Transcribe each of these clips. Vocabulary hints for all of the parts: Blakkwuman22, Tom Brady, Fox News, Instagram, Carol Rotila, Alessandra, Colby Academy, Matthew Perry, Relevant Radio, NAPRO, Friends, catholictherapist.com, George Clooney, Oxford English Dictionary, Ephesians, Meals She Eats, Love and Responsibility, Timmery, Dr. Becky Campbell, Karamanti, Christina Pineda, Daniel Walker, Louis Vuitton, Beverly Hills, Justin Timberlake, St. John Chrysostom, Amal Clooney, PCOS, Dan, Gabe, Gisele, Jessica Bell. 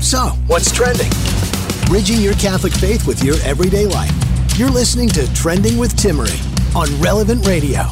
So, what's trending? Bridging your Catholic faith with your everyday life. You're listening to Trending with Timmery on Relevant Radio.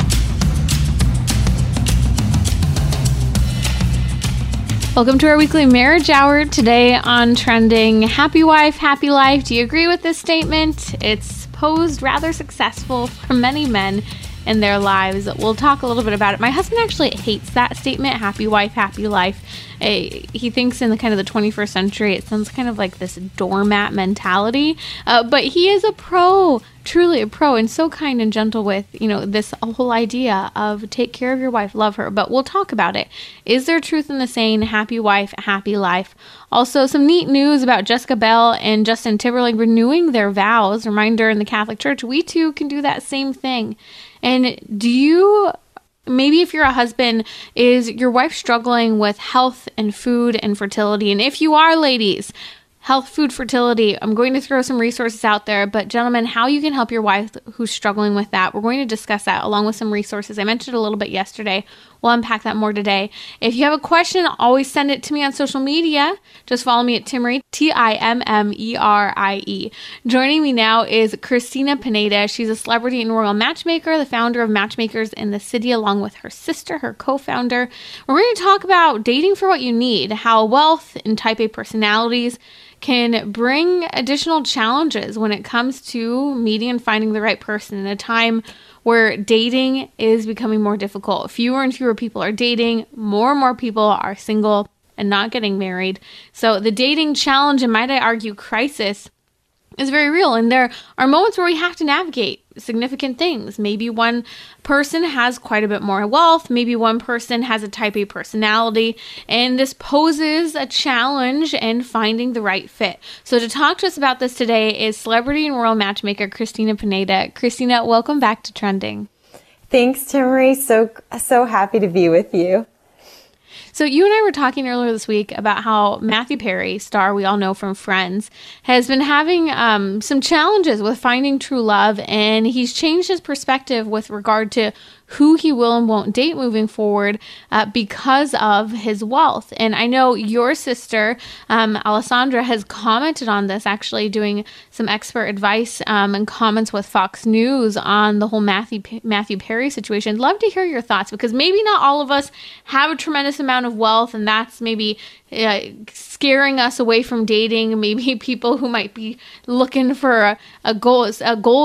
Welcome to our weekly marriage hour today on Trending. Happy wife, happy life. Do you agree with this statement? It's posed rather successful for many men in their lives. We'll talk a little bit about it. My husband actually hates that statement, happy wife, happy life. He thinks in the kind of the 21st century, it sounds kind of like this doormat mentality, but he is a pro, truly a pro, and so kind and gentle with, you know, this whole idea of take care of your wife, love her. But we'll talk about it. Is there truth in the saying, happy wife, happy life? Also, some neat news about Jessica Bell and Justin Timberlake renewing their vows. Reminder, in the Catholic Church, we too can do that same thing. And do you... Maybe if you're a husband, is your wife struggling with health and food and fertility? And if you are, ladies, health, food, fertility, I'm going to throw some resources out there. But gentlemen, how you can help your wife who's struggling with that, we're going to discuss that along with some resources. I mentioned a little bit yesterday. We'll unpack that more today. If you have a question, always send it to me on social media. Just follow me at Timmery, Timmerie. Joining me now is Christina Pineda. She's a celebrity and royal matchmaker, the founder of Matchmakers in the City, along with her sister, her co-founder. We're going to talk about dating for what you need, how wealth and type A personalities can bring additional challenges when it comes to meeting and finding the right person in a time where dating is becoming more difficult. Fewer and fewer people are dating. More and more people are single and not getting married. So the dating challenge, and might I argue crisis, is very real. And there are moments where we have to navigate significant things. Maybe one person has quite a bit more wealth. Maybe one person has a type A personality. And this poses a challenge in finding the right fit. So to talk to us about this today is celebrity and royal matchmaker Christina Pineda. Christina, welcome back to Trending. Thanks, Timmery. So happy to be with you. So you and I were talking earlier this week about how Matthew Perry, star we all know from Friends, has been having some challenges with finding true love, and he's changed his perspective with regard to who he will and won't date moving forward because of his wealth. And I know your sister, Alessandra, has commented on this, actually doing some expert advice and comments with Fox News on the whole Matthew Perry situation. Love to hear your thoughts, because maybe not all of us have a tremendous amount of wealth, and that's maybe scaring us away from dating. Maybe people who might be looking for a gold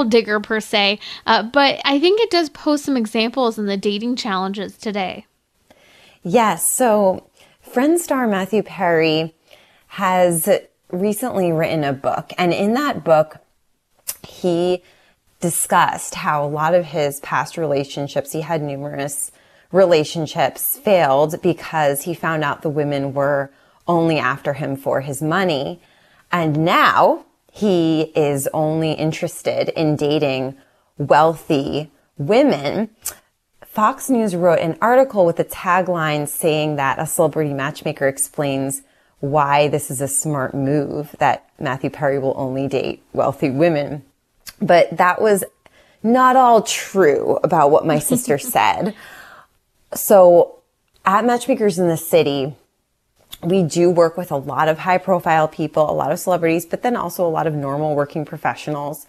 digger per se, but I think it does pose some examples in the dating challenges today. Yes, so Friends star Matthew Perry has recently written a book, and in that book he discussed how a lot of his past relationships, he had numerous relationships, failed because he found out the women were only after him for his money. And now he is only interested in dating wealthy women. Fox News wrote an article with a tagline saying that a celebrity matchmaker explains why this is a smart move, that Matthew Perry will only date wealthy women. But that was not all true about what my sister said. So at Matchmakers in the City, we do work with a lot of high-profile people, a lot of celebrities, but then also a lot of normal working professionals.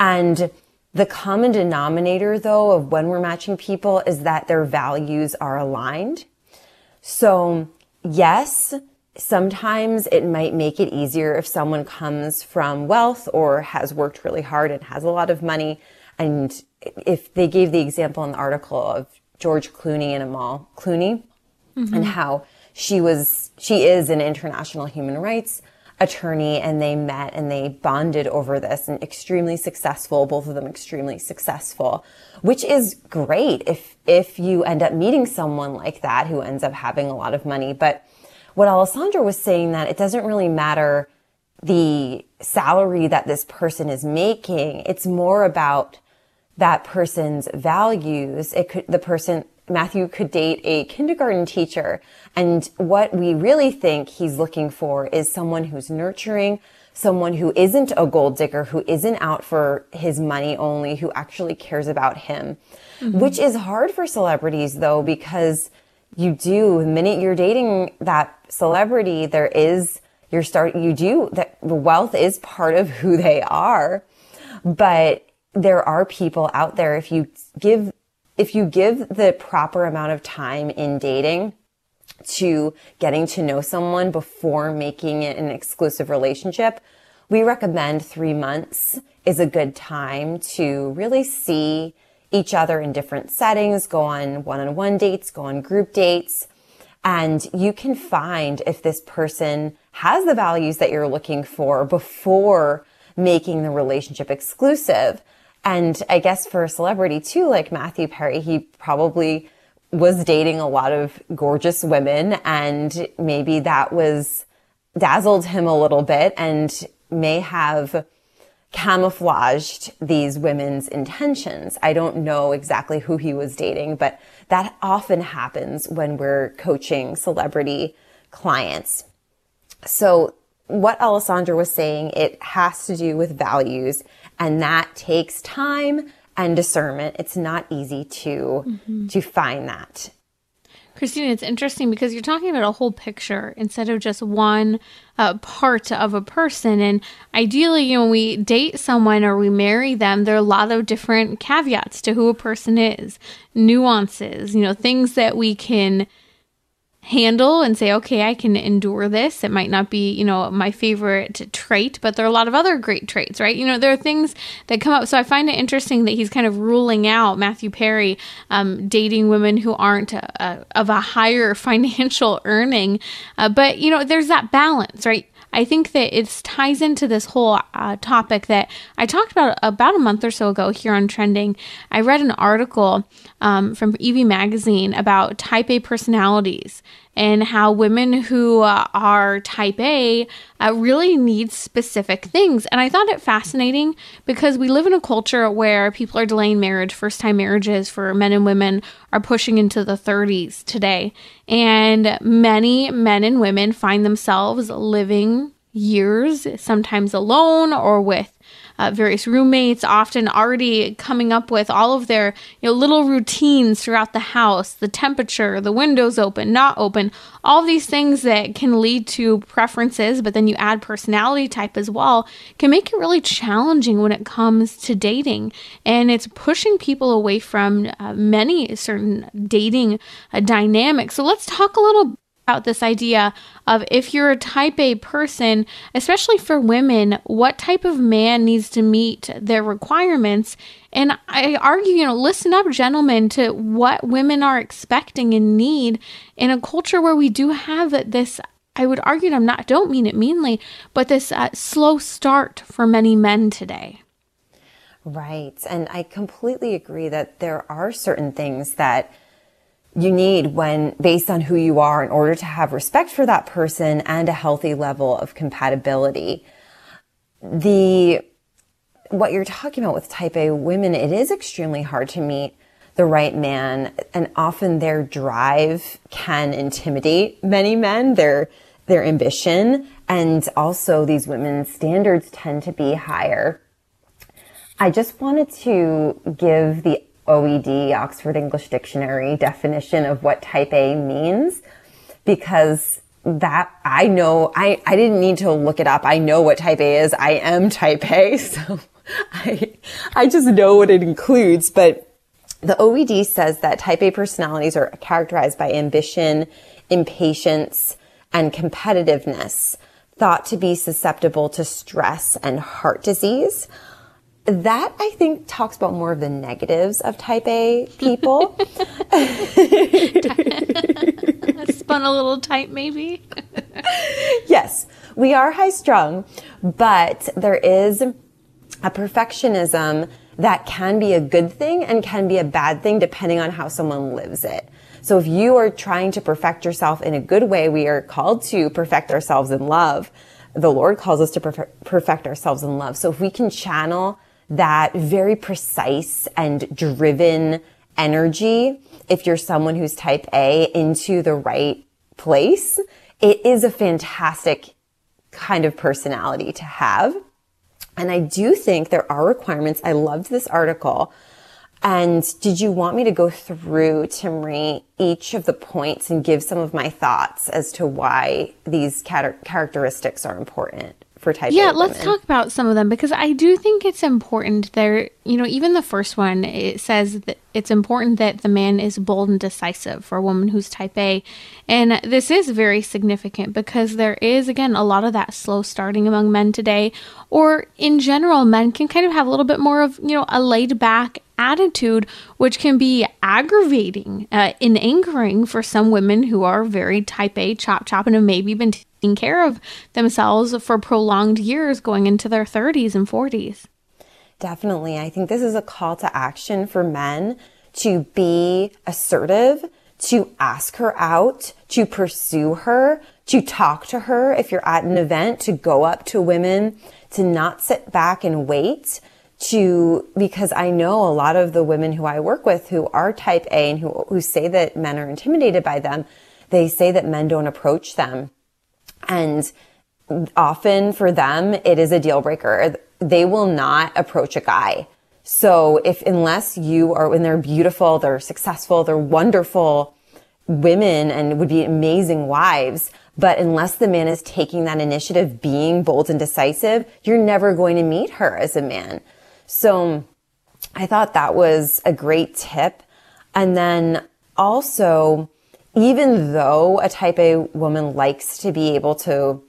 And the common denominator, though, of when we're matching people is that their values are aligned. So yes, sometimes it might make it easier if someone comes from wealth or has worked really hard and has a lot of money. And if they gave the example in the article of George Clooney and Amal Clooney, mm-hmm. and how she is an international human rights attorney, and they met and they bonded over this, and extremely successful, both of them extremely successful, which is great if you end up meeting someone like that who ends up having a lot of money. But what Alessandra was saying, that it doesn't really matter the salary that this person is making. It's more about that person's values. Matthew could date a kindergarten teacher. And what we really think he's looking for is someone who's nurturing, someone who isn't a gold digger, who isn't out for his money only, who actually cares about him, mm-hmm. which is hard for celebrities, though, because you do, the minute you're dating that celebrity, wealth is part of who they are. But there are people out there, if you give the proper amount of time in dating to getting to know someone before making it an exclusive relationship, we recommend 3 months is a good time to really see each other in different settings, go on one-on-one dates, go on group dates, and you can find if this person has the values that you're looking for before making the relationship exclusive. And I guess for a celebrity too, like Matthew Perry, he probably was dating a lot of gorgeous women, and maybe that dazzled him a little bit and may have camouflaged these women's intentions. I don't know exactly who he was dating, but that often happens when we're coaching celebrity clients. So what Alessandra was saying, it has to do with values, and that takes time and discernment. It's not easy to find that. Christina, it's interesting because you're talking about a whole picture instead of just one part of a person. And ideally, when we date someone or we marry them, there are a lot of different caveats to who a person is, nuances, things that we can handle and say, okay, I can endure this. It might not be, my favorite trait, but there are a lot of other great traits, right? There are things that come up. So I find it interesting that he's kind of ruling out, Matthew Perry, dating women who aren't of a higher financial earning. But, there's that balance, right? I think that it ties into this whole topic that I talked about a month or so ago here on Trending. I read an article from Evie Magazine about type A personalities and how women who are type A really need specific things. And I thought it fascinating because we live in a culture where people are delaying marriage. First-time marriages for men and women are pushing into the 30s today. And many men and women find themselves living years, sometimes alone or with various roommates, often already coming up with all of their little routines throughout the house, the temperature, the windows open, not open, all of these things that can lead to preferences, but then you add personality type as well, can make it really challenging when it comes to dating. And it's pushing people away from many certain dating dynamics. So let's talk a little about this idea of, if you're a type A person, especially for women, what type of man needs to meet their requirements. And I argue, listen up, gentlemen, to what women are expecting and need in a culture where we do have this, I would argue, and don't mean it meanly, but this slow start for many men today. Right. And I completely agree that there are certain things that you need based on who you are in order to have respect for that person and a healthy level of compatibility. What you're talking about with type A women, it is extremely hard to meet the right man, and often their drive can intimidate many men, their ambition, and also these women's standards tend to be higher. I just wanted to give the OED, Oxford English Dictionary, definition of what type A means, because that I know, I didn't need to look it up. I know what type A is. I am type A, so I just know what it includes. But the OED says that type A personalities are characterized by ambition, impatience, and competitiveness, thought to be susceptible to stress and heart disease. That, I think, talks about more of the negatives of type A people. Spun a little tight, maybe? Yes. we are high strung, but there is a perfectionism that can be a good thing and can be a bad thing depending on how someone lives it. So if you are trying to perfect yourself in a good way, we are called to perfect ourselves in love. The Lord calls us to perfect ourselves in love. So if we can channel that very precise and driven energy, if you're someone who's type A, into the right place, it is a fantastic kind of personality to have. And I do think there are requirements. I loved this article. And did you want me to go through, Timmery, each of the points and give some of my thoughts as to why these characteristics are important for type A women? Yeah, let's talk about some of them, because I do think it's important there. You know, even the first one, it says that it's important that the man is bold and decisive for a woman who's type A. And this is very significant because there is, again, a lot of that slow starting among men today. Or in general, men can kind of have a little bit more of, you know, a laid back attitude, which can be aggravating and angering for some women who are very type A, chop, and have maybe been taking care of themselves for prolonged years going into their 30s and 40s. Definitely. I think this is a call to action for men to be assertive, to ask her out, to pursue her, to talk to her if you're at an event, to go up to women, to not sit back and wait. Because I know a lot of the women who I work with who are type A and who say that men are intimidated by them, they say that men don't approach them. And often for them, it is a deal breaker. They will not approach a guy. So unless you are, when they're beautiful, they're successful, they're wonderful women and would be amazing wives, but unless the man is taking that initiative, being bold and decisive, you're never going to meet her as a man. So I thought that was a great tip. And then also, even though a type A woman likes to be able to,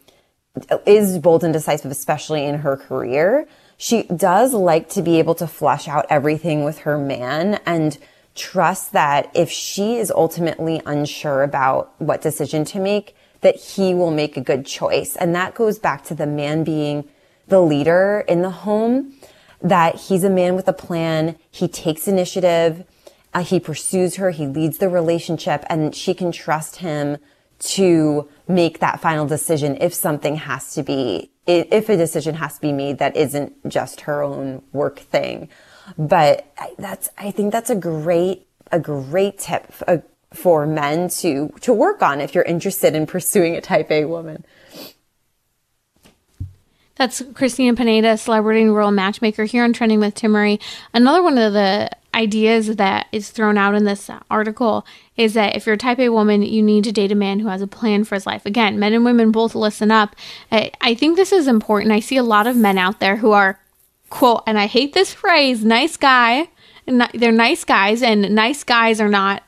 is bold and decisive, especially in her career, she does like to be able to flesh out everything with her man and trust that if she is ultimately unsure about what decision to make, that he will make a good choice. And that goes back to the man being the leader in the home, that he's a man with a plan. He takes initiative. He pursues her. He leads the relationship, and she can trust him to make that final decision if something has to be, if a decision has to be made that isn't just her own work thing. But I think that's a great tip for men to work on if you're interested in pursuing a type A woman. That's Christina Pineda, celebrity and rural matchmaker, here on Trending with Timmery. Another one of the ideas that is thrown out in this article is that if you're a type A woman, you need to date a man who has a plan for his life. Again, men and women both listen up. I think this is important. I see a lot of men out there who are, quote, and I hate this phrase, nice guy. They're nice guys, and nice guys are not...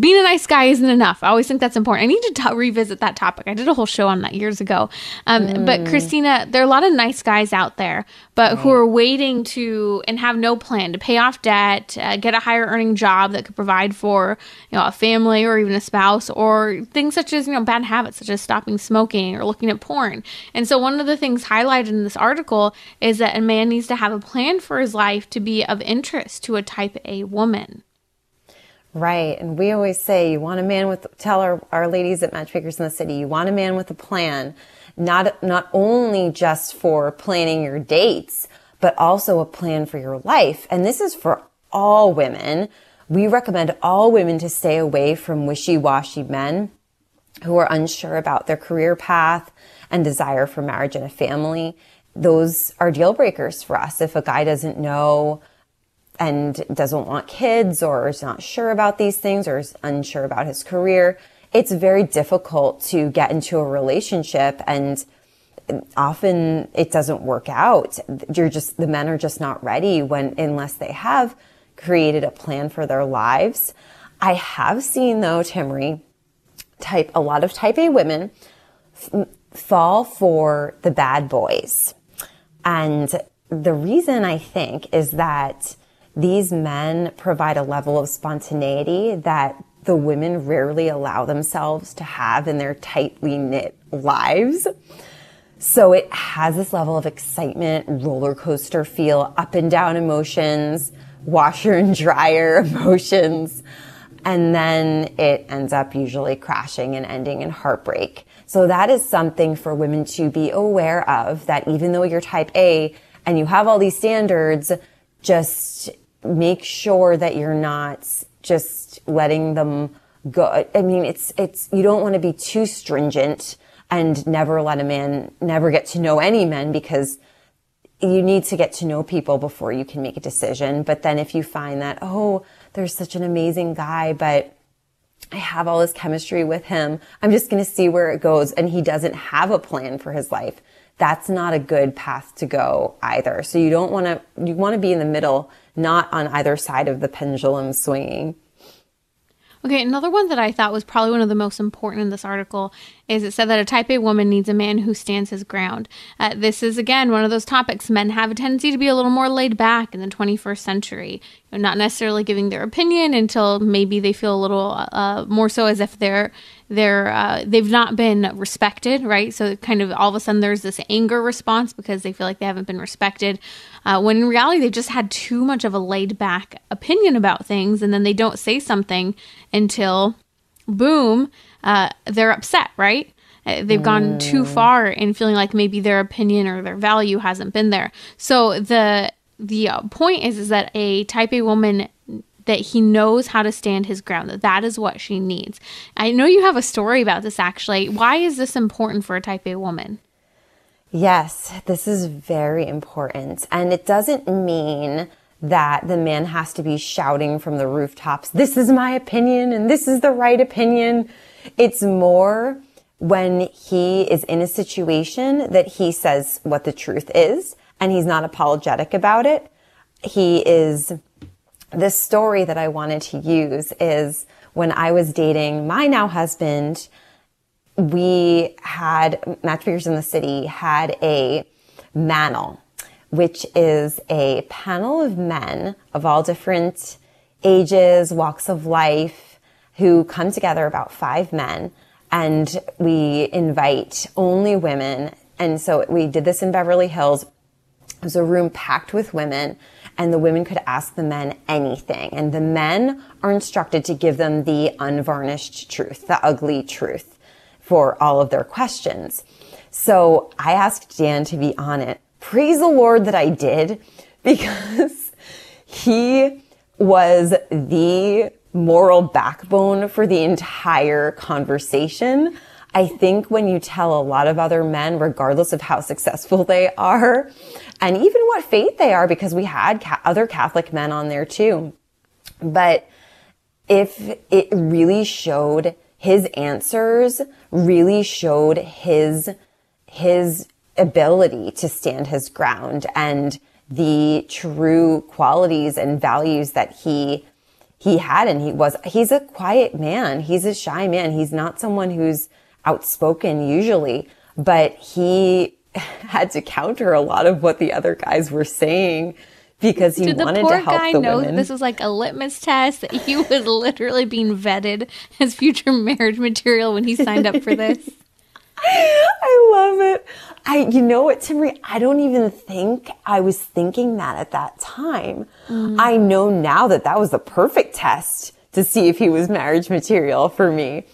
being a nice guy isn't enough. I always think that's important. I need to revisit that topic. I did a whole show on that years ago. But Christina, there are a lot of nice guys out there, but who are waiting to and have no plan to pay off debt, get a higher earning job that could provide for, you know, a family or even a spouse, or things such as, you know, bad habits such as stopping smoking or looking at porn. And so one of the things highlighted in this article is that a man needs to have a plan for his life to be of interest to a type A woman. Right. And we always say you want a man with, tell our ladies at Matchmakers in the City, you want a man with a plan, not only just for planning your dates, but also a plan for your life. And this is for all women. We recommend all women to stay away from wishy-washy men who are unsure about their career path and desire for marriage and a family. Those are deal breakers for us. If a guy doesn't know and doesn't want kids, or is not sure about these things, or is unsure about his career, it's very difficult to get into a relationship, and often it doesn't work out. The men are just not ready unless they have created a plan for their lives. I have seen, though, Timmery, a lot of type A women fall for the bad boys. And the reason, I think, is that these men provide a level of spontaneity that the women rarely allow themselves to have in their tightly knit lives. So it has this level of excitement, roller coaster feel, up and down emotions, washer and dryer emotions, and then it ends up usually crashing and ending in heartbreak. So that is something for women to be aware of, that even though you're type A and you have all these standards, just make sure that you're not just letting them go. I mean, it's you don't want to be too stringent and never get to know any men, because you need to get to know people before you can make a decision. But then if you find that, oh, there's such an amazing guy, but I have all this chemistry with him, I'm just going to see where it goes, and he doesn't have a plan for his life, that's not a good path to go either. So you want to be in the middle, not on either side of the pendulum swinging. Okay, another one that I thought was probably one of the most important in this article is it said that a type A woman needs a man who stands his ground. This is, again, one of those topics. Men have a tendency to be a little more laid back in the 21st century, not necessarily giving their opinion until maybe they feel a little more so as if they've not been respected, right? So kind of all of a sudden there's this anger response because they feel like they haven't been respected, when in reality they just had too much of a laid back opinion about things, and then they don't say something until, boom, they're upset, right? They've gone too far in feeling like maybe their opinion or their value hasn't been there. So the point is that a type A woman, that he knows how to stand his ground, that is what she needs. I know you have a story about this, actually. Why is this important for a type A woman? Yes, this is very important. And it doesn't mean that the man has to be shouting from the rooftops, this is my opinion and this is the right opinion. It's more when he is in a situation that he says what the truth is and he's not apologetic about it. This story that I wanted to use is when I was dating my now husband, we had, Matchmakers in the City had a manel, which is a panel of men of all different ages, walks of life, who come together, about 5 men, and we invite only women. And so we did this in Beverly Hills. It was a room packed with women, and the women could ask the men anything. And the men are instructed to give them the unvarnished truth, the ugly truth, for all of their questions. So I asked Dan to be on it. Praise the Lord that I did, because he was the moral backbone for the entire conversation. I think when you tell a lot of other men, regardless of how successful they are and even what faith they are, because we had other Catholic men on there too, but if it really showed, his answers really showed his ability to stand his ground and the true qualities and values that he had. And he's a quiet man. He's a shy man. He's not someone who's outspoken usually, but he had to counter a lot of what the other guys were saying because he wanted to help the women. This was like a litmus test, that he was literally being vetted as future marriage material when he signed up for this. I love it. You know what, Timmery? I don't even think I was thinking that at that time. I know now that that was the perfect test to see if he was marriage material for me,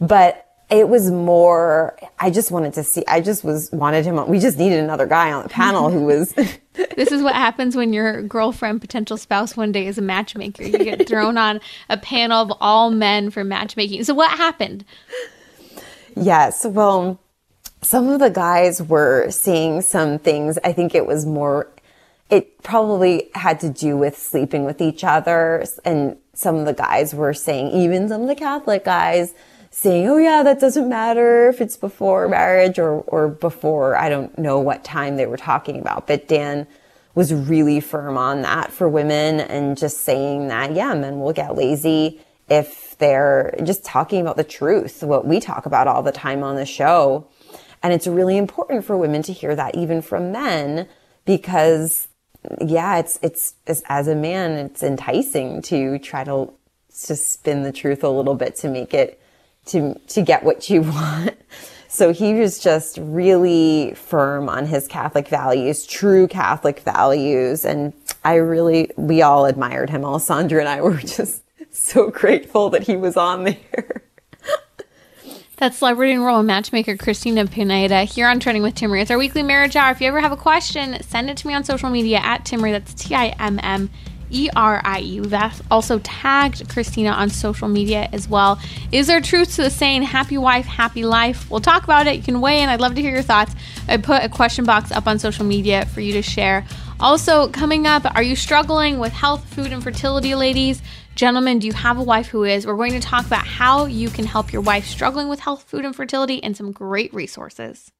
but it was more, I just wanted him on. We just needed another guy on the panel who was. This is what happens when your girlfriend, potential spouse one day is a matchmaker. You get thrown on a panel of all men for matchmaking. So what happened? Yes. Well, some of the guys were saying some things. I think it probably had to do with sleeping with each other. And some of the guys were saying, even some of the Catholic guys, saying, oh yeah, that doesn't matter if it's before marriage or before, I don't know what time they were talking about. But Dan was really firm on that for women, and just saying that, yeah, men will get lazy if they're just talking about the truth, what we talk about all the time on the show. And it's really important for women to hear that, even from men, because yeah, it's as a man, it's enticing to try to spin the truth a little bit to make it, to get what you want. So he was just really firm on his Catholic values, true Catholic values. And we all admired him. Alessandra and I were just so grateful that he was on there. That's celebrity and role matchmaker Christina Pineda here on Turning with Timmery. It's our weekly marriage hour. If you ever have a question, send it to me on social media at Timmery. That's T-I-M-M. E-R-I-U. That's also tagged Christina on social media as well. Is there truth to the saying, happy wife, happy life? We'll talk about it. You can weigh in. I'd love to hear your thoughts. I put a question box up on social media for you to share. Also, coming up, are you struggling with health, food, and fertility, ladies? Gentlemen, do you have a wife who is? We're going to talk about how you can help your wife struggling with health, food, and fertility, and some great resources.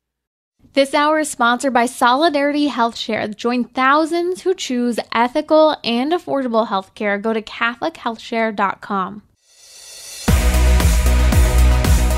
This hour is sponsored by Solidarity Health Share. Join thousands who choose ethical and affordable healthcare. Go to catholichealthshare.com.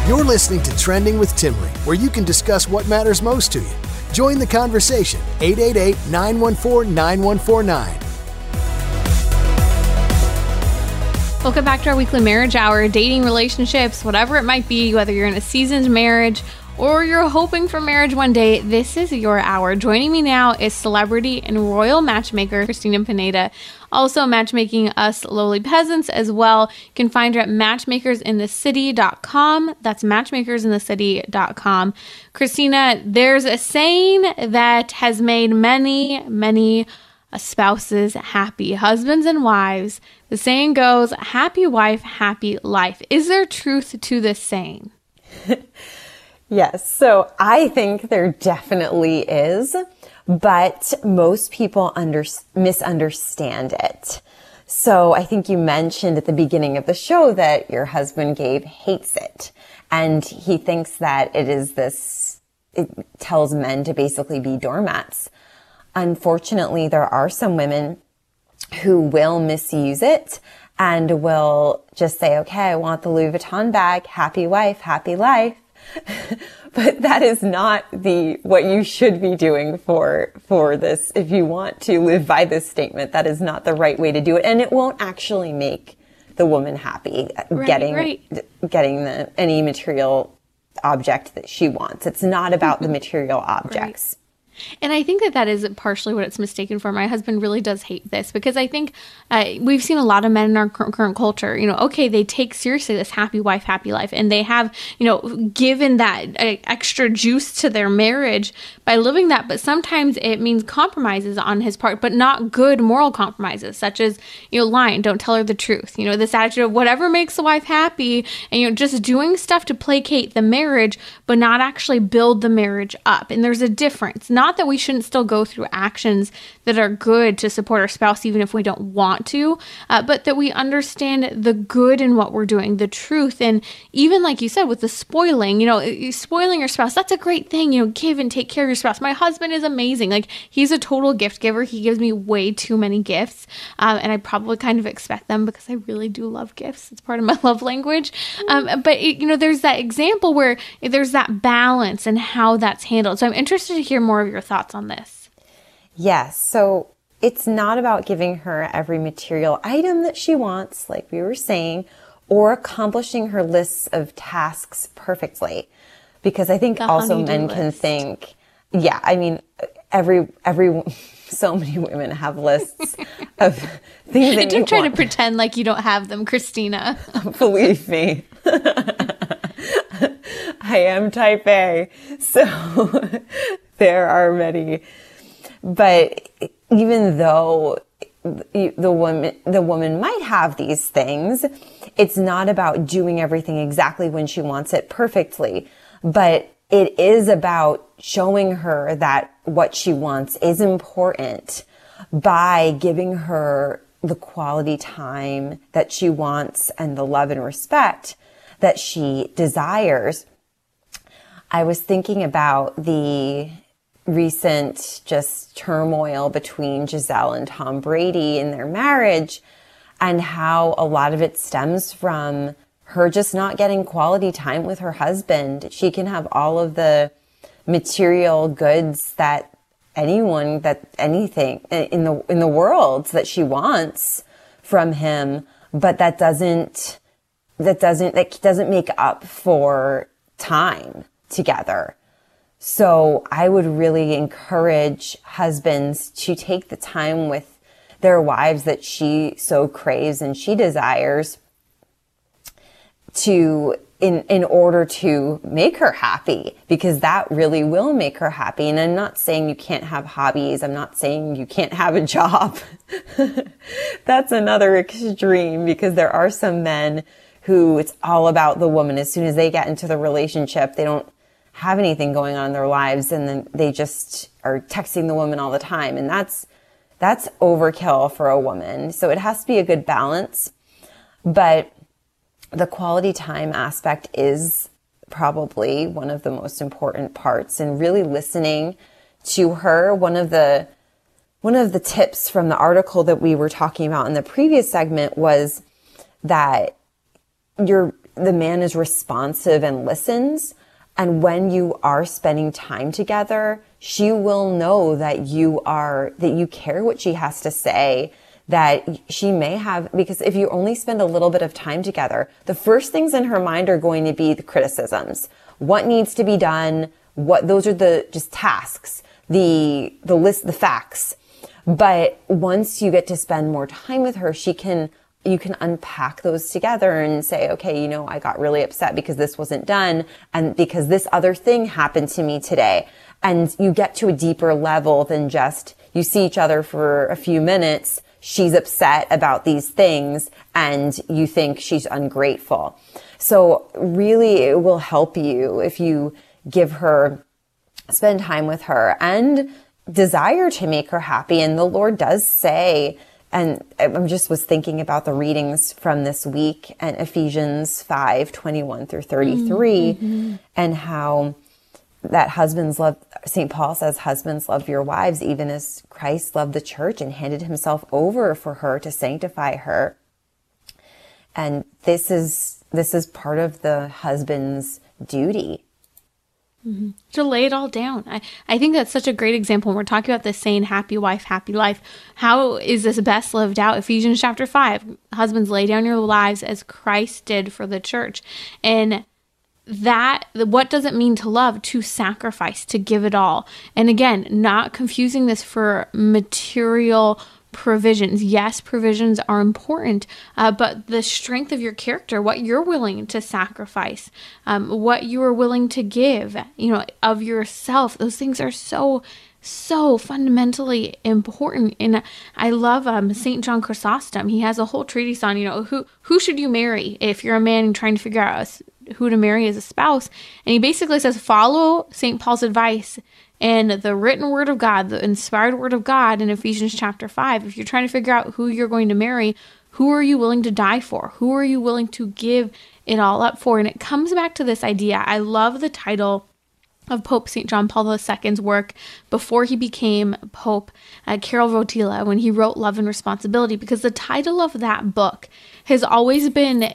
You're listening to Trending with Timmery, where you can discuss what matters most to you. Join the conversation, 888-914-9149. Welcome back to our weekly marriage hour. Dating, relationships, whatever it might be, whether you're in a seasoned marriage or you're hoping for marriage one day, this is your hour. Joining me now is celebrity and royal matchmaker Christina Pineda, also matchmaking us lowly peasants as well. You can find her at matchmakersinthecity.com. That's matchmakersinthecity.com. Christina, there's a saying that has made many, many spouses happy, husbands and wives. The saying goes, happy wife, happy life. Is there truth to this saying? Yes. So I think there definitely is, but most people misunderstand it. So I think you mentioned at the beginning of the show that your husband, Gabe, hates it. And he thinks that it tells men to basically be doormats. Unfortunately, there are some women who will misuse it and will just say, okay, I want the Louis Vuitton bag, happy wife, happy life. But that is not what you should be doing for this. If you want to live by this statement, that is not the right way to do it. And it won't actually make the woman happy getting any material object that she wants. It's not about the material objects. Right. And I think that is partially what it's mistaken for. My husband really does hate this because I think we've seen a lot of men in our current culture, they take seriously this happy wife, happy life. And they have, given that extra juice to their marriage by living that. But sometimes it means compromises on his part, but not good moral compromises, such as, lying, don't tell her the truth. This attitude of whatever makes the wife happy and, just doing stuff to placate the marriage, but not actually build the marriage up. And there's a difference. Not that we shouldn't still go through actions that are good to support our spouse, even if we don't want to, but that we understand the good in what we're doing, the truth. And even like you said, with the spoiling, spoiling your spouse, that's a great thing, give and take care of your spouse. My husband is amazing. Like, he's a total gift giver. He gives me way too many gifts. And I probably kind of expect them because I really do love gifts. It's part of my love language. But there's that example where there's that balance and how that's handled. So I'm interested to hear more of your thoughts on this. Yes. So it's not about giving her every material item that she wants, like we were saying, or accomplishing her lists of tasks perfectly. Because I think also men can think, so many women have lists of things that you want. Don't try to pretend like you don't have them, Christina. Believe me. I am type A. So there are many, but even though the woman might have these things, it's not about doing everything exactly when she wants it perfectly, but it is about showing her that what she wants is important by giving her the quality time that she wants and the love and respect that she desires. I was thinking about the recent just turmoil between Gisele and Tom Brady in their marriage and how a lot of it stems from her just not getting quality time with her husband. She can have all of the material goods that anything in the world that she wants from him, but that doesn't make up for time together. So I would really encourage husbands to take the time with their wives that she so craves and she desires to, in order to make her happy, because that really will make her happy. And I'm not saying you can't have hobbies. I'm not saying you can't have a job. That's another extreme, because there are some men who it's all about the woman. As soon as they get into the relationship, they don't have anything going on in their lives, and then they just are texting the woman all the time. And that's overkill for a woman. So it has to be a good balance. But the quality time aspect is probably one of the most important parts, and really listening to her. One of the tips from the article that we were talking about in the previous segment was that the man is responsive and listens. And when you are spending time together, she will know that you care what she has to say, that she may have, because if you only spend a little bit of time together, the first things in her mind are going to be the criticisms. What needs to be done? Those are the just tasks, the list, the facts. But once you get to spend more time with her, you can unpack those together and say, okay, I got really upset because this wasn't done, and because this other thing happened to me today. And you get to a deeper level than just you see each other for a few minutes, she's upset about these things, and you think she's ungrateful. So really it will help you if you spend time with her and desire to make her happy. And the Lord does say, and I just was thinking about the readings from this week and Ephesians 5:21-33, mm-hmm. and how that St. Paul says, husbands, love your wives, even as Christ loved the church and handed himself over for her to sanctify her. And this is part of the husband's duty. Mm-hmm. To lay it all down. I think that's such a great example. When we're talking about this saying, happy wife, happy life, how is this best lived out? Ephesians chapter 5, husbands, lay down your lives as Christ did for the church. And what does it mean to love? To sacrifice, to give it all. And again, not confusing this for material provisions. Yes, provisions are important, but the strength of your character, what you're willing to sacrifice, what you are willing to give, of yourself, those things are so fundamentally important. And I love St. John Chrysostom. He has a whole treatise on, who should you marry if you're a man and trying to figure out who to marry as a spouse. And he basically says, follow St. Paul's advice and the written word of God, the inspired word of God in Ephesians chapter 5. If you're trying to figure out who you're going to marry, who are you willing to die for? Who are you willing to give it all up for? And it comes back to this idea. I love the title of Pope St. John Paul II's work before he became Pope, Carol Rotila, when he wrote Love and Responsibility, because the title of that book has always been,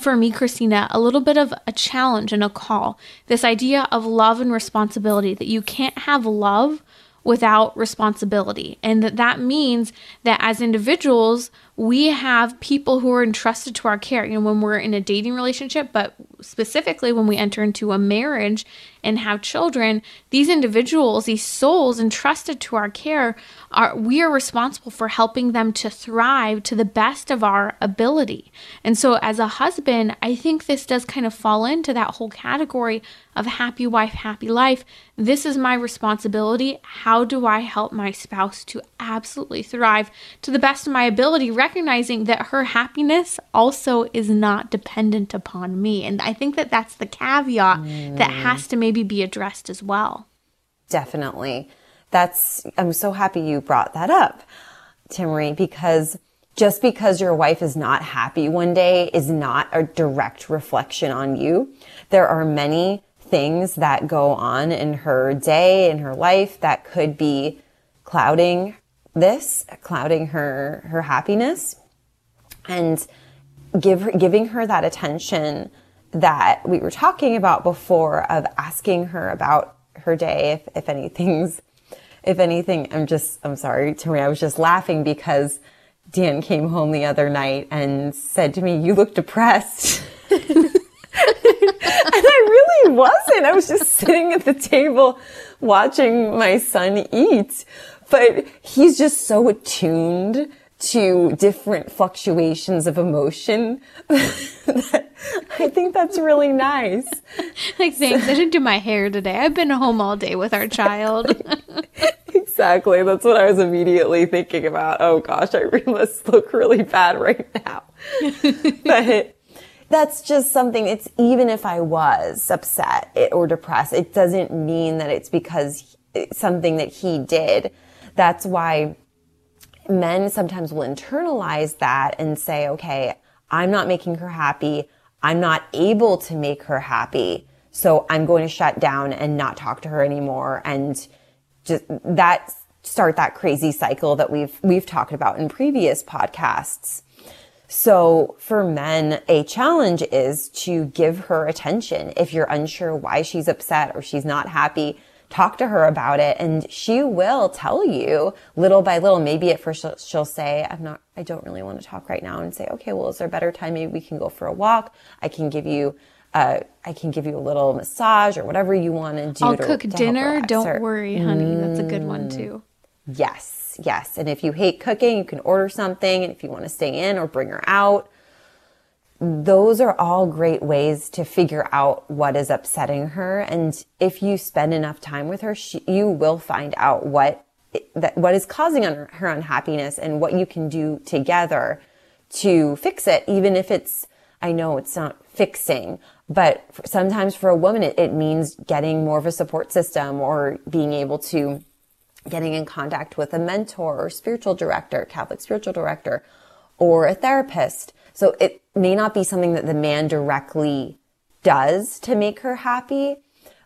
for me, Christina, a little bit of a challenge and a call. This idea of love and responsibility, that you can't have love without responsibility. And that means that as individuals, we have people who are entrusted to our care, when we're in a dating relationship, but specifically when we enter into a marriage and have children, these individuals, these souls entrusted to our care, we are responsible for helping them to thrive to the best of our ability. And so as a husband, I think this does kind of fall into that whole category of happy wife, happy life. This is my responsibility. How do I help my spouse to absolutely thrive to the best of my ability, recognizing that her happiness also is not dependent upon me? And I think that that's the caveat that has to maybe be addressed as well. Definitely. I'm so happy you brought that up, Timmery, because just because your wife is not happy one day is not a direct reflection on you. There are many things that go on in her day, in her life, that could be clouding her happiness, and giving her that attention that we were talking about before, of asking her about her day, if anything. I'm sorry, Timmy, I was just laughing because Dan came home the other night and said to me, "You look depressed." And I really I wasn't. I was just sitting at the table watching my son eat. But he's just so attuned to different fluctuations of emotion. I think that's really nice. Like, thanks, I didn't do my hair today. I've been home all day with our child. Exactly. That's what I was immediately thinking about. Oh gosh, I must look really bad right now. But that's just something. It's even if I was upset or depressed, it doesn't mean that it's because it's something that he did. That's why men sometimes will internalize that and say, okay, I'm not making her happy. I'm not able to make her happy. So I'm going to shut down and not talk to her anymore. And just that start that crazy cycle that we've talked about in previous podcasts. So for men, a challenge is to give her attention. If you're unsure why she's upset or she's not happy, talk to her about it, and she will tell you little by little. Maybe at first she'll say, I don't really want to talk right now, and say, okay, well, is there a better time? Maybe we can go for a walk. I can give you a little massage or whatever you want to do. I'll cook dinner. Don't worry, honey. That's a good one too. Yes. Yes. And if you hate cooking, you can order something. And if you want to stay in or bring her out, those are all great ways to figure out what is upsetting her. And if you spend enough time with her, you will find out what is causing her unhappiness and what you can do together to fix it. Even if I know it's not fixing, but sometimes for a woman, it means getting more of a support system or being able to getting in contact with a mentor or spiritual director, Catholic spiritual director, or a therapist. So it may not be something that the man directly does to make her happy,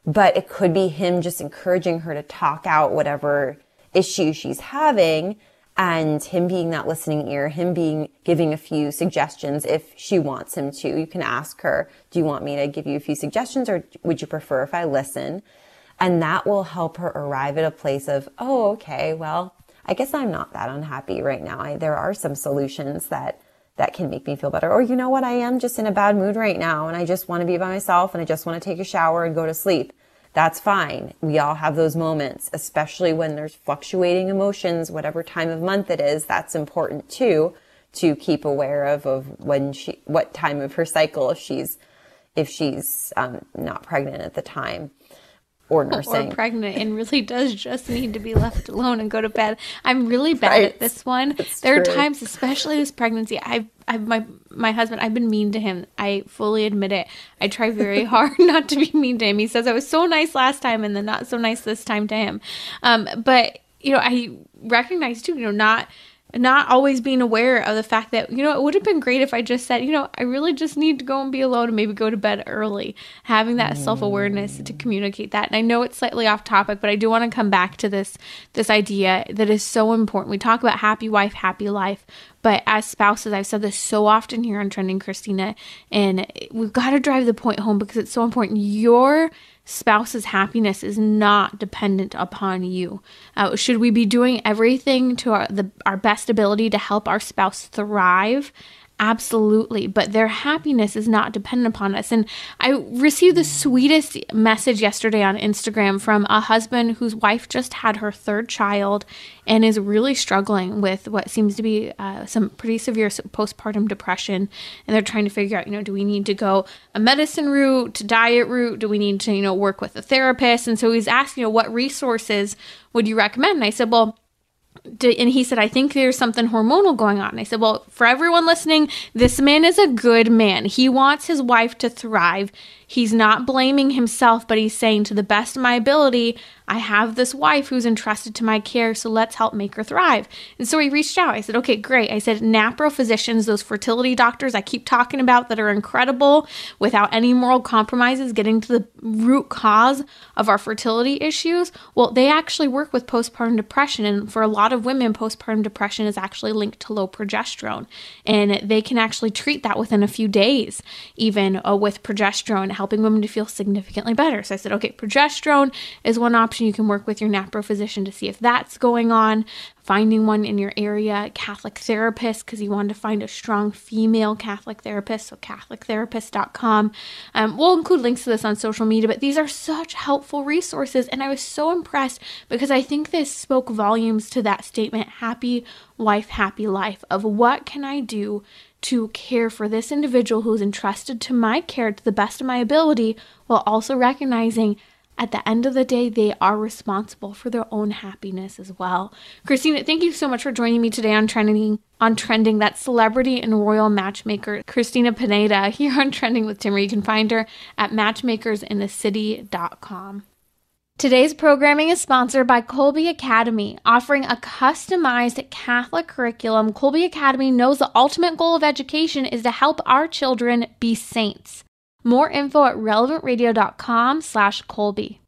but it could be him just encouraging her to talk out whatever issue she's having, and him being that listening ear, giving a few suggestions if she wants him to. You can ask her, do you want me to give you a few suggestions, or would you prefer if I listen? And that will help her arrive at a place of, oh, okay, well, I guess I'm not that unhappy right now. There are some solutions that can make me feel better. Or you know what? I am just in a bad mood right now and I just want to be by myself and I just want to take a shower and go to sleep. That's fine. We all have those moments, especially when there's fluctuating emotions, whatever time of month it is. That's important too, to keep aware of what time of her cycle, if she's not pregnant at the time. Or nursing. Or pregnant and really does just need to be left alone and go to bed. I'm really bad at this one. It's there true. Are times, especially this pregnancy, my husband, I've been mean to him. I fully admit it. I try very hard not to be mean to him. He says I was so nice last time and then not so nice this time to him. But, you know, I recognize too, you know, not always being aware of the fact that, you know, it would have been great if I just said, you know, I really just need to go and be alone and maybe go to bed early, having that self-awareness to communicate that. And I know it's slightly off topic, but I do want to come back to this idea that is so important. We talk about happy wife, happy life, but as spouses, I've said this so often here on Trending Christina, and we've got to drive the point home because it's so important. Your spouse's happiness is not dependent upon you. Should we be doing everything to our best ability to help our spouse thrive? Absolutely. But their happiness is not dependent upon us. And I received the sweetest message yesterday on Instagram from a husband whose wife just had her third child and is really struggling with what seems to be some pretty severe postpartum depression. And they're trying to figure out, you know, do we need to go a medicine route, to diet route? Do we need to, you know, work with a therapist? And so he's asking, you know, what resources would you recommend? And I said, and he said, I think there's something hormonal going on. And I said, well, for everyone listening, this man is a good man. He wants his wife to thrive. He's not blaming himself, but he's saying, to the best of my ability, I have this wife who's entrusted to my care, so let's help make her thrive. And so he reached out. I said, okay, great. I said, NAPRO physicians, those fertility doctors I keep talking about that are incredible without any moral compromises, getting to the root cause of our fertility issues. Well, they actually work with postpartum depression. And for a lot of women, postpartum depression is actually linked to low progesterone. And they can actually treat that within a few days, even with progesterone, helping women to feel significantly better. So I said, okay, progesterone is one option. You can work with your NAPRO physician to see if that's going on, finding one in your area, Catholic therapist, because you wanted to find a strong female Catholic therapist, so catholictherapist.com. We'll include links to this on social media, but these are such helpful resources, and I was so impressed because I think this spoke volumes to that statement, happy wife, happy life, of what can I do to care for this individual who's entrusted to my care to the best of my ability, while also recognizing at the end of the day, they are responsible for their own happiness as well. Christina, thank you so much for joining me today on Trending, that celebrity and royal matchmaker, Christina Pineda, here on Trending with Timmery. You can find her at matchmakersinthecity.com. Today's programming is sponsored by Colby Academy. Offering a customized Catholic curriculum, Colby Academy knows the ultimate goal of education is to help our children be saints. More info at relevantradio.com/Colby.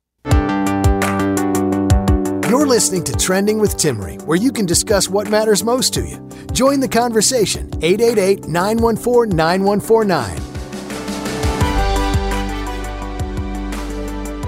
You're listening to Trending with Timmery, where you can discuss what matters most to you. Join the conversation, 888-914-9149.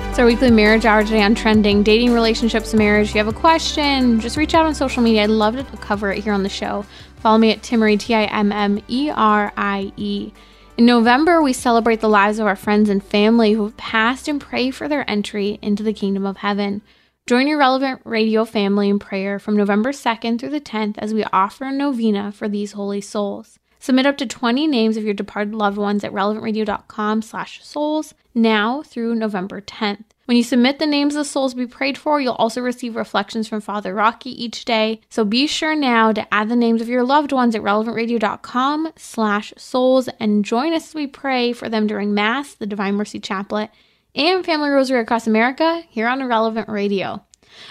It's our weekly marriage hour today on Trending, dating, relationships, marriage. If you have a question, just reach out on social media. I'd love to cover it here on the show. Follow me at Timmery, Timmerie. In November, we celebrate the lives of our friends and family who have passed and pray for their entry into the kingdom of heaven. Join your Relevant Radio family in prayer from November 2nd through the 10th as we offer a novena for these holy souls. Submit up to 20 names of your departed loved ones at relevantradio.com/souls now through November 10th. When you submit the names of the souls to be prayed for, you'll also receive reflections from Father Rocky each day. So be sure now to add the names of your loved ones at relevantradio.com/souls and join us as we pray for them during Mass, the Divine Mercy Chaplet, and Family Rosary across America here on Relevant Radio.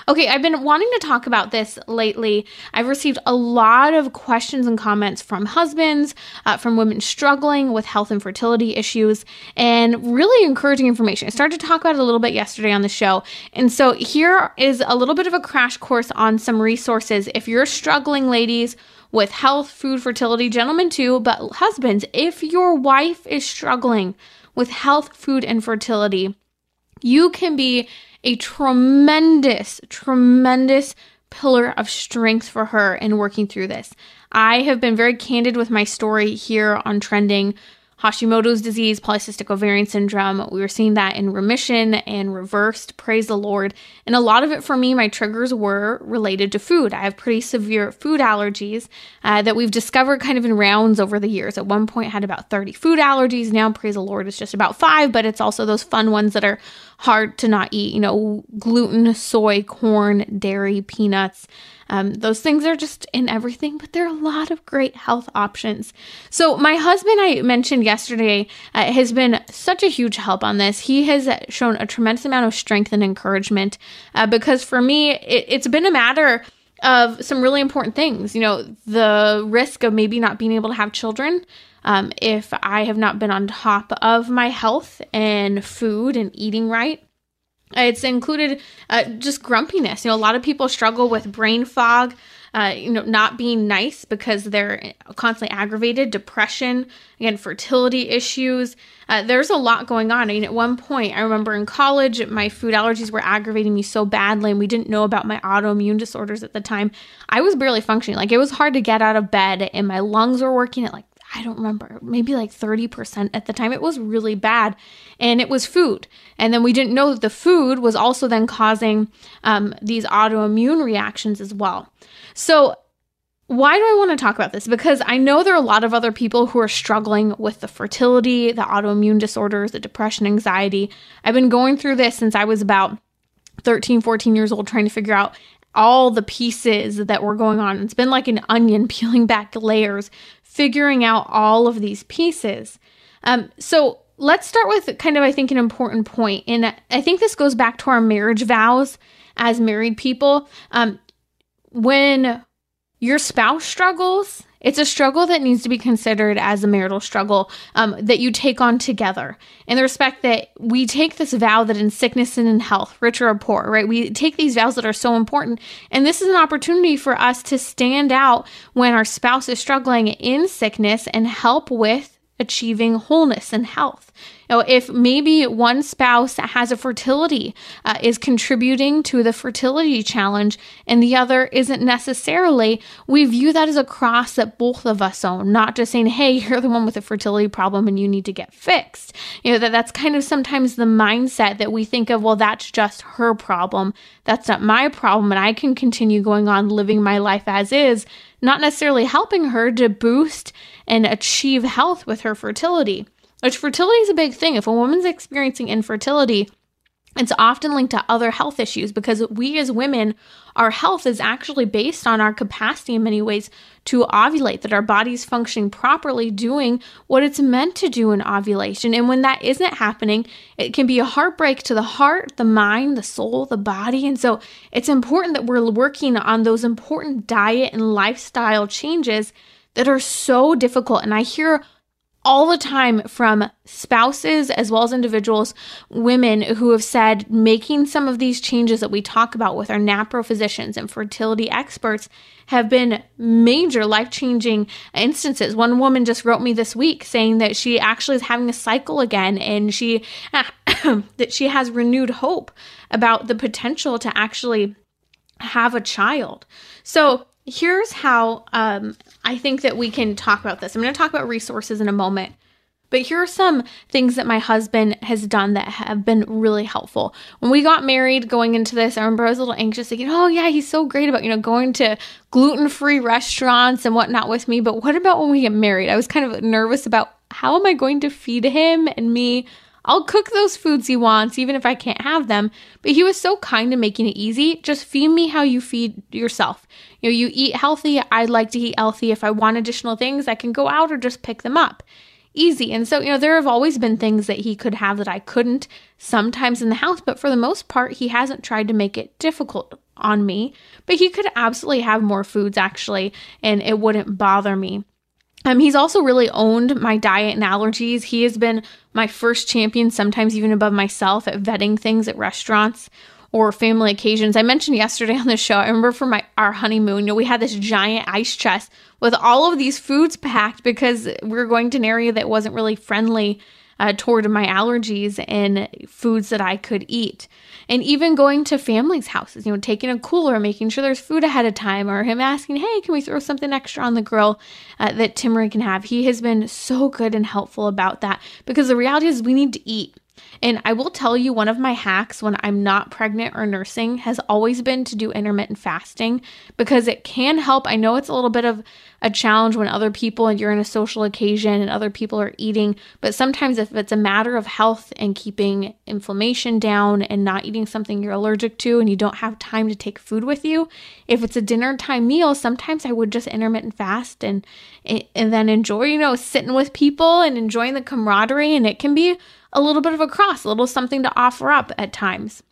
Okay, I've been wanting to talk about this lately. I've received a lot of questions and comments from husbands, from women struggling with health and fertility issues, and really encouraging information. I started to talk about it a little bit yesterday on the show. And so here is a little bit of a crash course on some resources. If you're struggling, ladies, with health, food, fertility, gentlemen too, but husbands, if your wife is struggling with health, food, and fertility, you can be a tremendous, tremendous pillar of strength for her in working through this. I have been very candid with my story here on Trending. Hashimoto's disease, polycystic ovarian syndrome, we were seeing that in remission and reversed, praise the Lord. And a lot of it for me, my triggers were related to food. I have pretty severe food allergies that we've discovered kind of in rounds over the years. At one point, I had about 30 food allergies. Now, praise the Lord, it's just about 5, but it's also those fun ones that are hard to not eat. You know, gluten, soy, corn, dairy, peanuts. Those things are just in everything, but there are a lot of great health options. So my husband, I mentioned yesterday, has been such a huge help on this. He has shown a tremendous amount of strength and encouragement because for me, it's been a matter of some really important things. You know, the risk of maybe not being able to have children if I have not been on top of my health and food and eating right. It's included just grumpiness. You know, a lot of people struggle with brain fog, you know, not being nice because they're constantly aggravated, depression, again, fertility issues. There's a lot going on. I mean, at one point, I remember in college, my food allergies were aggravating me so badly, and we didn't know about my autoimmune disorders at the time. I was barely functioning. Like, it was hard to get out of bed, and my lungs were working at like, I don't remember, maybe like 30% at the time. It was really bad, and it was food. And then we didn't know that the food was also then causing these autoimmune reactions as well. So why do I want to talk about this? Because I know there are a lot of other people who are struggling with the fertility, the autoimmune disorders, the depression, anxiety. I've been going through this since I was about 13, 14 years old, trying to figure out all the pieces that were going on. It's been like an onion peeling back layers, figuring out all of these pieces. So let's start with kind of, I think, an important point. And I think this goes back to our marriage vows as married people. When your spouse struggles, it's a struggle that needs to be considered as a marital struggle that you take on together, in the respect that we take this vow that in sickness and in health, rich or poor, right? We take these vows that are so important. And this is an opportunity for us to stand out when our spouse is struggling in sickness and help with achieving wholeness and health. You know, if maybe one spouse that has a fertility is contributing to the fertility challenge and the other isn't necessarily, we view that as a cross that both of us own, not just saying, hey, you're the one with a fertility problem and you need to get fixed. You know, that's kind of sometimes the mindset that we think of, well, that's just her problem. That's not my problem. And I can continue going on living my life as is, not necessarily helping her to boost and achieve health with her fertility. Which fertility is a big thing. If a woman's experiencing infertility, it's often linked to other health issues because we as women, our health is actually based on our capacity in many ways to ovulate, that our body's functioning properly, doing what it's meant to do in ovulation. And when that isn't happening, it can be a heartbreak to the heart, the mind, the soul, the body. And so it's important that we're working on those important diet and lifestyle changes that are so difficult. And I hear all the time from spouses as well as individuals, women who have said making some of these changes that we talk about with our NAPRO physicians and fertility experts have been major life-changing instances. One woman just wrote me this week saying that she actually is having a cycle again and she that she has renewed hope about the potential to actually have a child. So here's how I think that we can talk about this. I'm going to talk about resources in a moment, but here are some things that my husband has done that have been really helpful. When we got married going into this, I remember I was a little anxious thinking, oh yeah, he's so great about, you know, going to gluten-free restaurants and whatnot with me. But what about when we get married? I was kind of nervous about how am I going to feed him and me. I'll cook those foods he wants, even if I can't have them. But he was so kind to making it easy. Just feed me how you feed yourself. You know, you eat healthy. I'd like to eat healthy. If I want additional things, I can go out or just pick them up. Easy. And so, you know, there have always been things that he could have that I couldn't sometimes in the house. But for the most part, he hasn't tried to make it difficult on me. But he could absolutely have more foods, actually, and it wouldn't bother me. He's also really owned my diet and allergies. He has been my first champion, sometimes even above myself, at vetting things at restaurants or family occasions. I mentioned yesterday on the show, I remember for our honeymoon, you know, we had this giant ice chest with all of these foods packed because we were going to an area that wasn't really friendly toward my allergies and foods that I could eat. And even going to families' houses, you know, taking a cooler, making sure there's food ahead of time, or him asking, hey, can we throw something extra on the grill that Timmery can have? He has been so good and helpful about that because the reality is we need to eat. And I will tell you, one of my hacks when I'm not pregnant or nursing has always been to do intermittent fasting because it can help. I know it's a little bit of a challenge when other people and you're in a social occasion and other people are eating, but sometimes if it's a matter of health and keeping inflammation down and not eating something you're allergic to and you don't have time to take food with you, if it's a dinner time meal, sometimes I would just intermittent fast and then enjoy, you know, sitting with people and enjoying the camaraderie, and it can be a little bit of a cross, a little something to offer up at times.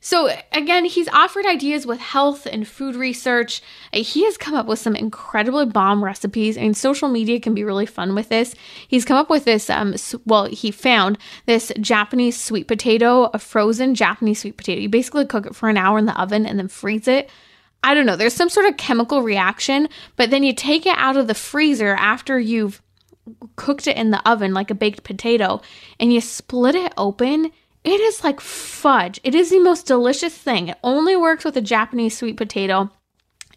So again, he's offered ideas with health and food research. He has come up with some incredibly bomb recipes. I mean, social media can be really fun with this. He's come up with this, he found this Japanese sweet potato, a frozen Japanese sweet potato. You basically cook it for an hour in the oven and then freeze it. I don't know, there's some sort of chemical reaction, but then you take it out of the freezer after you've cooked it in the oven like a baked potato and you split it open. It is like fudge. It is the most delicious thing. It only works with a Japanese sweet potato.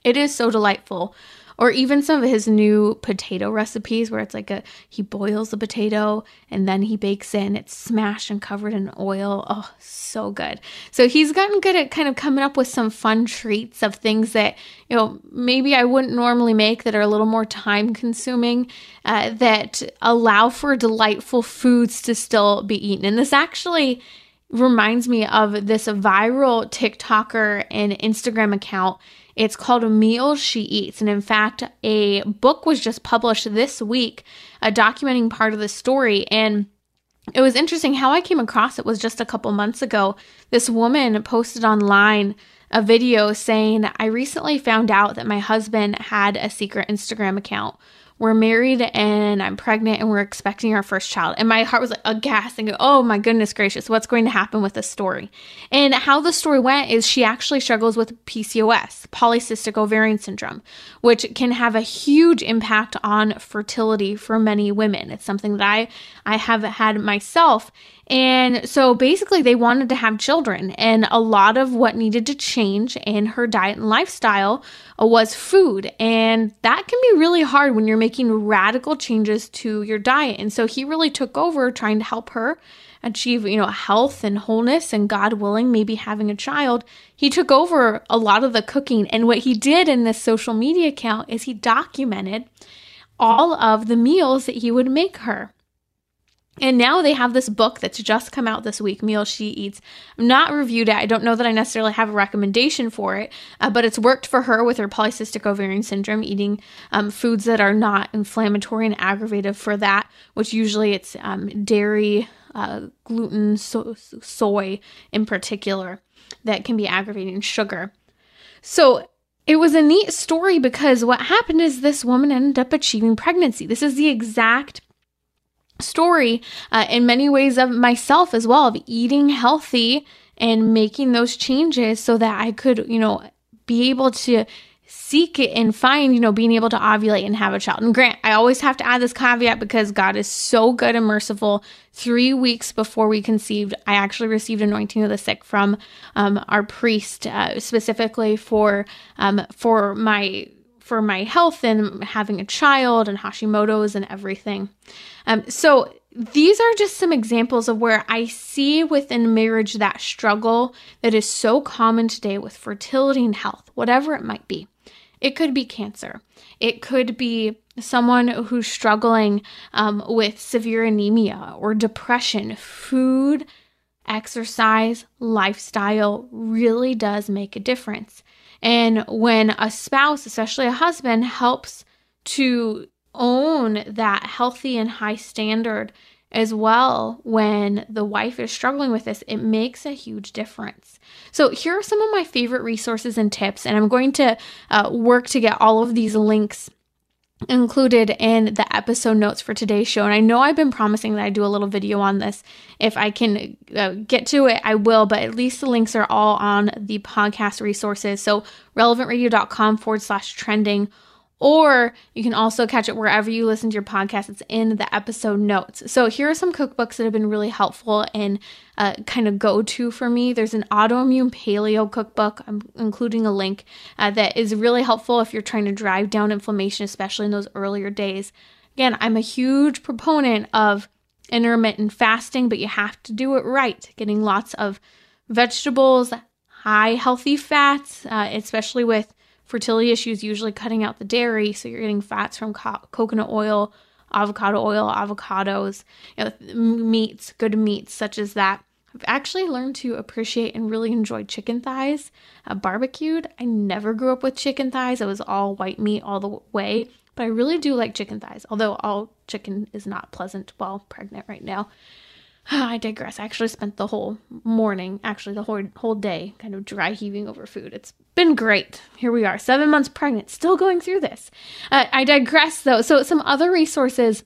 It is so delightful. Or even some of his new potato recipes where it's like he boils the potato and then he bakes it and it's smashed and covered in oil. Oh, so good. So he's gotten good at kind of coming up with some fun treats of things that, you know, maybe I wouldn't normally make that are a little more time consuming that allow for delightful foods to still be eaten. And this actually reminds me of this viral TikToker and Instagram account. It's called Meals She Eats. And in fact, a book was just published this week documenting part of the story. And it was interesting how I came across it was just a couple months ago. This woman posted online a video saying, I recently found out that my husband had a secret Instagram account we're married and I'm pregnant and we're expecting our first child. And my heart was like aghast and go, oh my goodness gracious, what's going to happen with this story? And how the story went is she actually struggles with PCOS, polycystic ovarian syndrome, which can have a huge impact on fertility for many women. It's something that I have had myself. And so basically they wanted to have children, and a lot of what needed to change in her diet and lifestyle was food. And that can be really hard when you're making radical changes to your diet. And so he really took over trying to help her achieve, health and wholeness and, God willing, maybe having a child. He took over a lot of the cooking. And what he did in this social media account is he documented all of the meals that he would make her. And now they have this book that's just come out this week, Meals She Eats. I've not reviewed it. I don't know that I necessarily have a recommendation for it, but it's worked for her with her polycystic ovarian syndrome, eating foods that are not inflammatory and aggravative for that, which usually it's dairy, gluten, soy in particular, that can be aggravating, sugar. So it was a neat story because what happened is this woman ended up achieving pregnancy. This is the exact story in many ways of myself as well, of eating healthy and making those changes so that I could, be able to seek it and find, being able to ovulate and have a child. And grant, I always have to add this caveat because God is so good and merciful. 3 weeks before we conceived, I actually received anointing of the sick from our priest, specifically for my health and having a child and Hashimoto's and everything. So these are just some examples of where I see within marriage that struggle that is so common today with fertility and health, whatever it might be. It could be cancer. It could be someone who's struggling with severe anemia or depression. Food, exercise, lifestyle really does make a difference. And when a spouse, especially a husband, helps to own that healthy and high standard as well, when the wife is struggling with this, it makes a huge difference. So here are some of my favorite resources and tips, and I'm going to work to get all of these links included in the episode notes for today's show. And I know I've been promising that I do a little video on this. If I can get to it, I will, but at least the links are all on the podcast resources. So relevantradio.com/trending, or you can also catch it wherever you listen to your podcast. It's in the episode notes. So here are some cookbooks that have been really helpful and kind of go-to for me. There's an autoimmune paleo cookbook. I'm including a link that is really helpful if you're trying to drive down inflammation, especially in those earlier days. Again, I'm a huge proponent of intermittent fasting, but you have to do it right. Getting lots of vegetables, high healthy fats, especially with fertility issues, usually cutting out the dairy, so you're getting fats from coconut oil, avocados, meats, good meats such as that. I've actually learned to appreciate and really enjoy chicken thighs, barbecued. I never grew up with chicken thighs. It was all white meat all the way, but I really do like chicken thighs, although all chicken is not pleasant while pregnant right now. I digress. I actually spent the whole morning, the whole day, kind of dry heaving over food. It's been great. Here we are, 7 months pregnant, still going through this. I digress, though. So some other resources.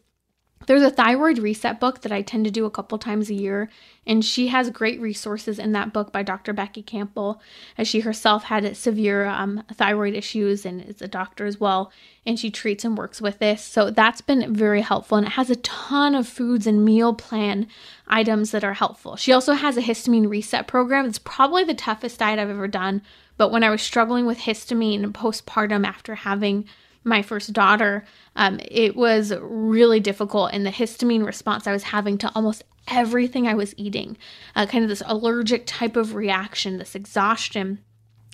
There's a thyroid reset book that I tend to do a couple times a year, and she has great resources in that book by Dr. Becky Campbell, as she herself had severe thyroid issues and is a doctor as well, and she treats and works with this. So that's been very helpful, and it has a ton of foods and meal plan items that are helpful. She also has a histamine reset program. It's probably the toughest diet I've ever done, but when I was struggling with histamine postpartum after having my first daughter, it was really difficult, and the histamine response I was having to almost everything I was eating, kind of this allergic type of reaction, this exhaustion,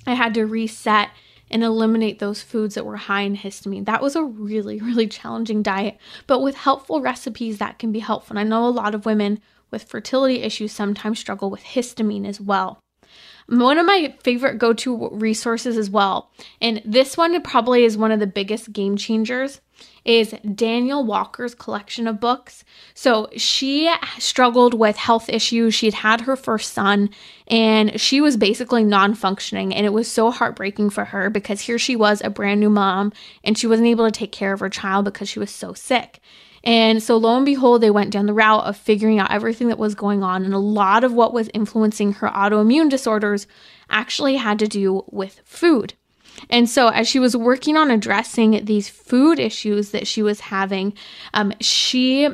I had to reset and eliminate those foods that were high in histamine. That was a really, really challenging diet, but with helpful recipes that can be helpful. And I know a lot of women with fertility issues sometimes struggle with histamine as well. One of my favorite go-to resources as well, and this one probably is one of the biggest game changers, is Daniel Walker's collection of books. So she struggled with health issues. She'd had her first son and she was basically non-functioning, and it was so heartbreaking for her because here she was, a brand new mom, and she wasn't able to take care of her child because she was so sick. And so lo and behold, they went down the route of figuring out everything that was going on. And a lot of what was influencing her autoimmune disorders actually had to do with food. And so as she was working on addressing these food issues that she was having, she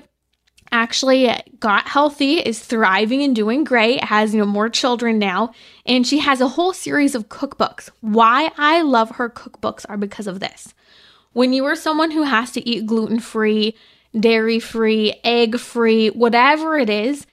actually got healthy, is thriving and doing great, has, more children now. And she has a whole series of cookbooks. Why I love her cookbooks are because of this. When you are someone who has to eat gluten-free, dairy-free, egg-free, whatever it is,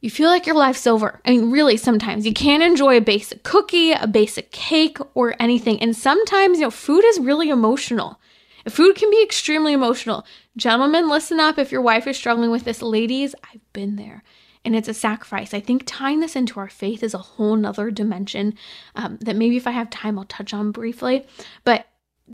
you feel like your life's over. I mean, really, sometimes you can't enjoy a basic cookie, a basic cake, or anything. And sometimes, food is really emotional. Food can be extremely emotional. Gentlemen, listen up if your wife is struggling with this. Ladies, I've been there. And it's a sacrifice. I think tying this into our faith is a whole nother dimension that maybe if I have time, I'll touch on briefly. But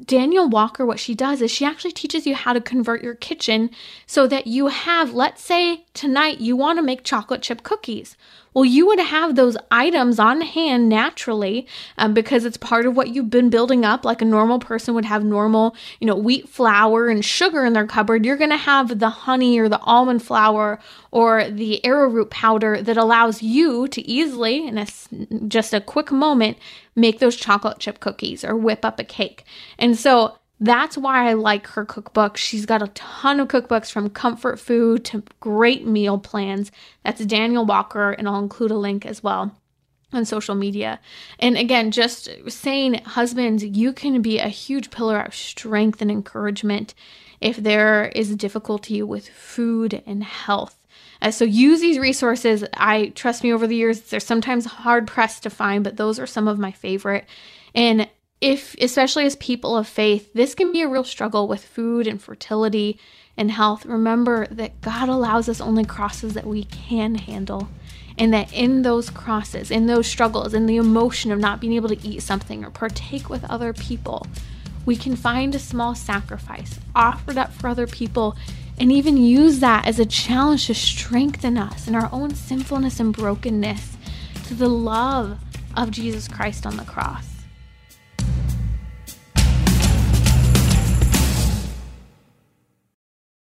Daniel Walker, what she does is she actually teaches you how to convert your kitchen so that you have, let's say tonight you want to make chocolate chip cookies. Well, you would have those items on hand naturally because it's part of what you've been building up. Like a normal person would have normal, wheat flour and sugar in their cupboard. You're going to have the honey or the almond flour or the arrowroot powder that allows you to easily, in just a quick moment, make those chocolate chip cookies or whip up a cake. And so that's why I like her cookbook. She's got a ton of cookbooks, from comfort food to great meal plans. That's Daniel Walker, and I'll include a link as well on social media. And again, just saying, husbands, you can be a huge pillar of strength and encouragement if there is difficulty with food and health. So use these resources. Trust me, over the years, they're sometimes hard pressed to find, but those are some of my favorite. And if, especially as people of faith, this can be a real struggle with food and fertility and health. Remember that God allows us only crosses that we can handle, and that in those crosses, in those struggles, in the emotion of not being able to eat something or partake with other people, we can find a small sacrifice offered up for other people and even use that as a challenge to strengthen us in our own sinfulness and brokenness to the love of Jesus Christ on the cross.